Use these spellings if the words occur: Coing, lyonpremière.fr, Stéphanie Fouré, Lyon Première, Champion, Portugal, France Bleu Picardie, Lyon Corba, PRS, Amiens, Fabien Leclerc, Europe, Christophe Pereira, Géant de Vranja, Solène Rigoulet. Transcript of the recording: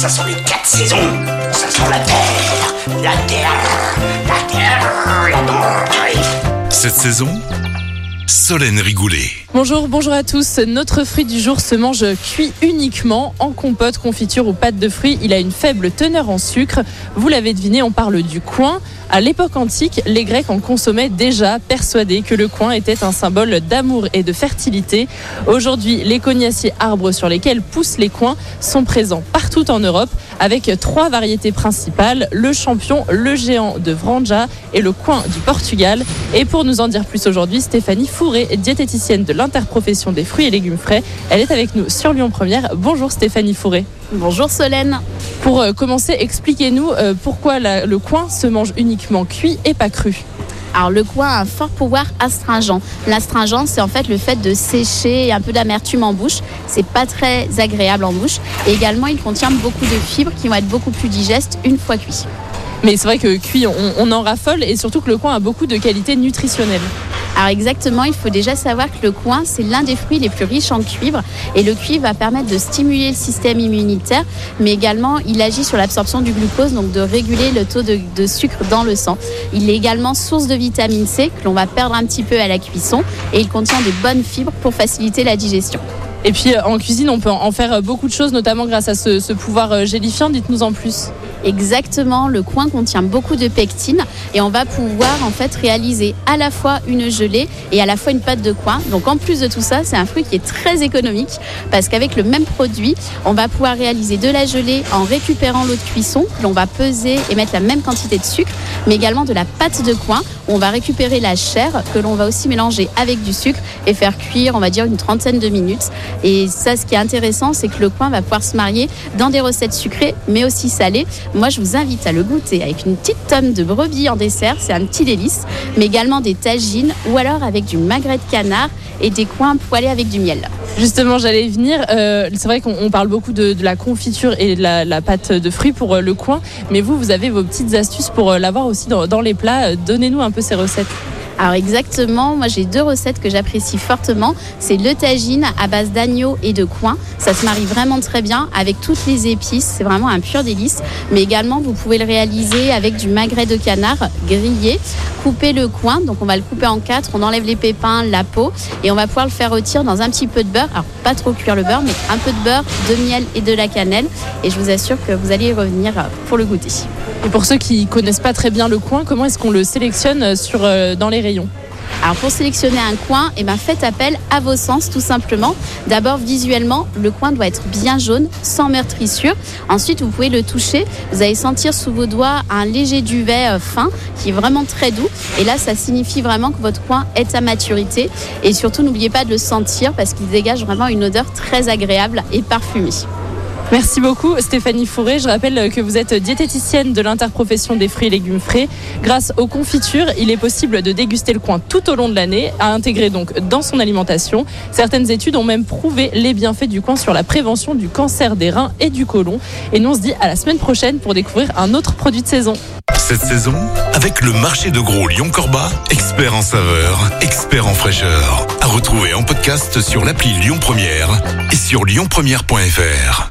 ça sent les 4 saisons. Ça sent la terre, la terre, la terre, la terre. Cette saison, Solène Rigoulet. Bonjour, bonjour à tous. Notre fruit du jour se mange cuit uniquement en compote, confiture ou pâte de fruits. Il a une faible teneur en sucre. Vous l'avez deviné, on parle du coing. À l'époque antique, les Grecs en consommaient déjà, persuadés que le coing était un symbole d'amour et de fertilité. Aujourd'hui, les cognassiers, arbres sur lesquels poussent les coings, sont présents partout en Europe, avec 3 variétés principales, le champion, le géant de Vranja et le coing du Portugal. Et pour nous en dire plus aujourd'hui, Stéphanie Fouré, diététicienne de l'interprofession des fruits et légumes frais, elle est avec nous sur Lyon Première. Bonjour Stéphanie Fouré. Bonjour Solène. Pour commencer, expliquez-nous pourquoi le coing se mange uniquement cuit et pas cru. Alors le coing a un fort pouvoir astringent. L'astringent, c'est en fait le fait de sécher, un peu d'amertume en bouche. C'est pas très agréable en bouche. Et également, il contient beaucoup de fibres qui vont être beaucoup plus digestes une fois cuit. Mais c'est vrai que cuit, on en raffole, et surtout que le coing a beaucoup de qualités nutritionnelles. Alors exactement, il faut déjà savoir que le coing, c'est l'un des fruits les plus riches en cuivre, et le cuivre va permettre de stimuler le système immunitaire, mais également il agit sur l'absorption du glucose, donc de réguler le taux de sucre dans le sang. Il est également source de vitamine C que l'on va perdre un petit peu à la cuisson, et il contient de bonnes fibres pour faciliter la digestion. Et puis en cuisine, on peut en faire beaucoup de choses, notamment grâce à ce pouvoir gélifiant. Dites-nous en plus. Exactement, le coing contient beaucoup de pectine et on va pouvoir en fait réaliser à la fois une gelée et à la fois une pâte de coing. Donc en plus de tout ça, c'est un fruit qui est très économique parce qu'avec le même produit, on va pouvoir réaliser de la gelée en récupérant l'eau de cuisson, on va peser et mettre la même quantité de sucre, mais également de la pâte de coing. On va récupérer la chair que l'on va aussi mélanger avec du sucre et faire cuire, on va dire, une 30aine de minutes. Et ça, ce qui est intéressant, c'est que le coing va pouvoir se marier dans des recettes sucrées, mais aussi salées. Moi, je vous invite à le goûter avec une petite tome de brebis en dessert, c'est un petit délice, mais également des tagines ou alors avec du magret de canard et des coings poêlés avec du miel. Justement, j'allais y venir. C'est vrai qu'on parle beaucoup de la confiture et de la pâte de fruits pour le coing, mais vous avez vos petites astuces pour l'avoir aussi dans les plats. Donnez-nous un peu ces recettes. Alors exactement, moi j'ai 2 recettes que j'apprécie fortement, c'est le tagine à base d'agneau et de coing, ça se marie vraiment très bien avec toutes les épices, c'est vraiment un pur délice, mais également vous pouvez le réaliser avec du magret de canard grillé, couper le coing, donc on va le couper en 4, on enlève les pépins, la peau, et on va pouvoir le faire rôtir dans un petit peu de beurre, alors pas trop cuire le beurre, mais un peu de beurre, de miel et de la cannelle, et je vous assure que vous allez y revenir pour le goûter. Et pour ceux qui ne connaissent pas très bien le coing, comment est-ce qu'on le sélectionne dans les rayons ? Alors pour sélectionner un coing, faites appel à vos sens tout simplement. D'abord visuellement, le coing doit être bien jaune, sans meurtrissure. Ensuite, vous pouvez le toucher. Vous allez sentir sous vos doigts un léger duvet fin qui est vraiment très doux. Et là, ça signifie vraiment que votre coing est à maturité. Et surtout, n'oubliez pas de le sentir parce qu'il dégage vraiment une odeur très agréable et parfumée. Merci beaucoup Stéphanie Fouré, je rappelle que vous êtes diététicienne de l'interprofession des fruits et légumes frais. Grâce aux confitures, il est possible de déguster le coing tout au long de l'année, à intégrer donc dans son alimentation. Certaines études ont même prouvé les bienfaits du coing sur la prévention du cancer des reins et du côlon. Et nous on se dit à la semaine prochaine pour découvrir un autre produit de saison. Cette saison, avec le marché de gros Lyon Corba, expert en saveur, expert en fraîcheur. À retrouver en podcast sur l'appli Lyon Première et sur lyonpremière.fr.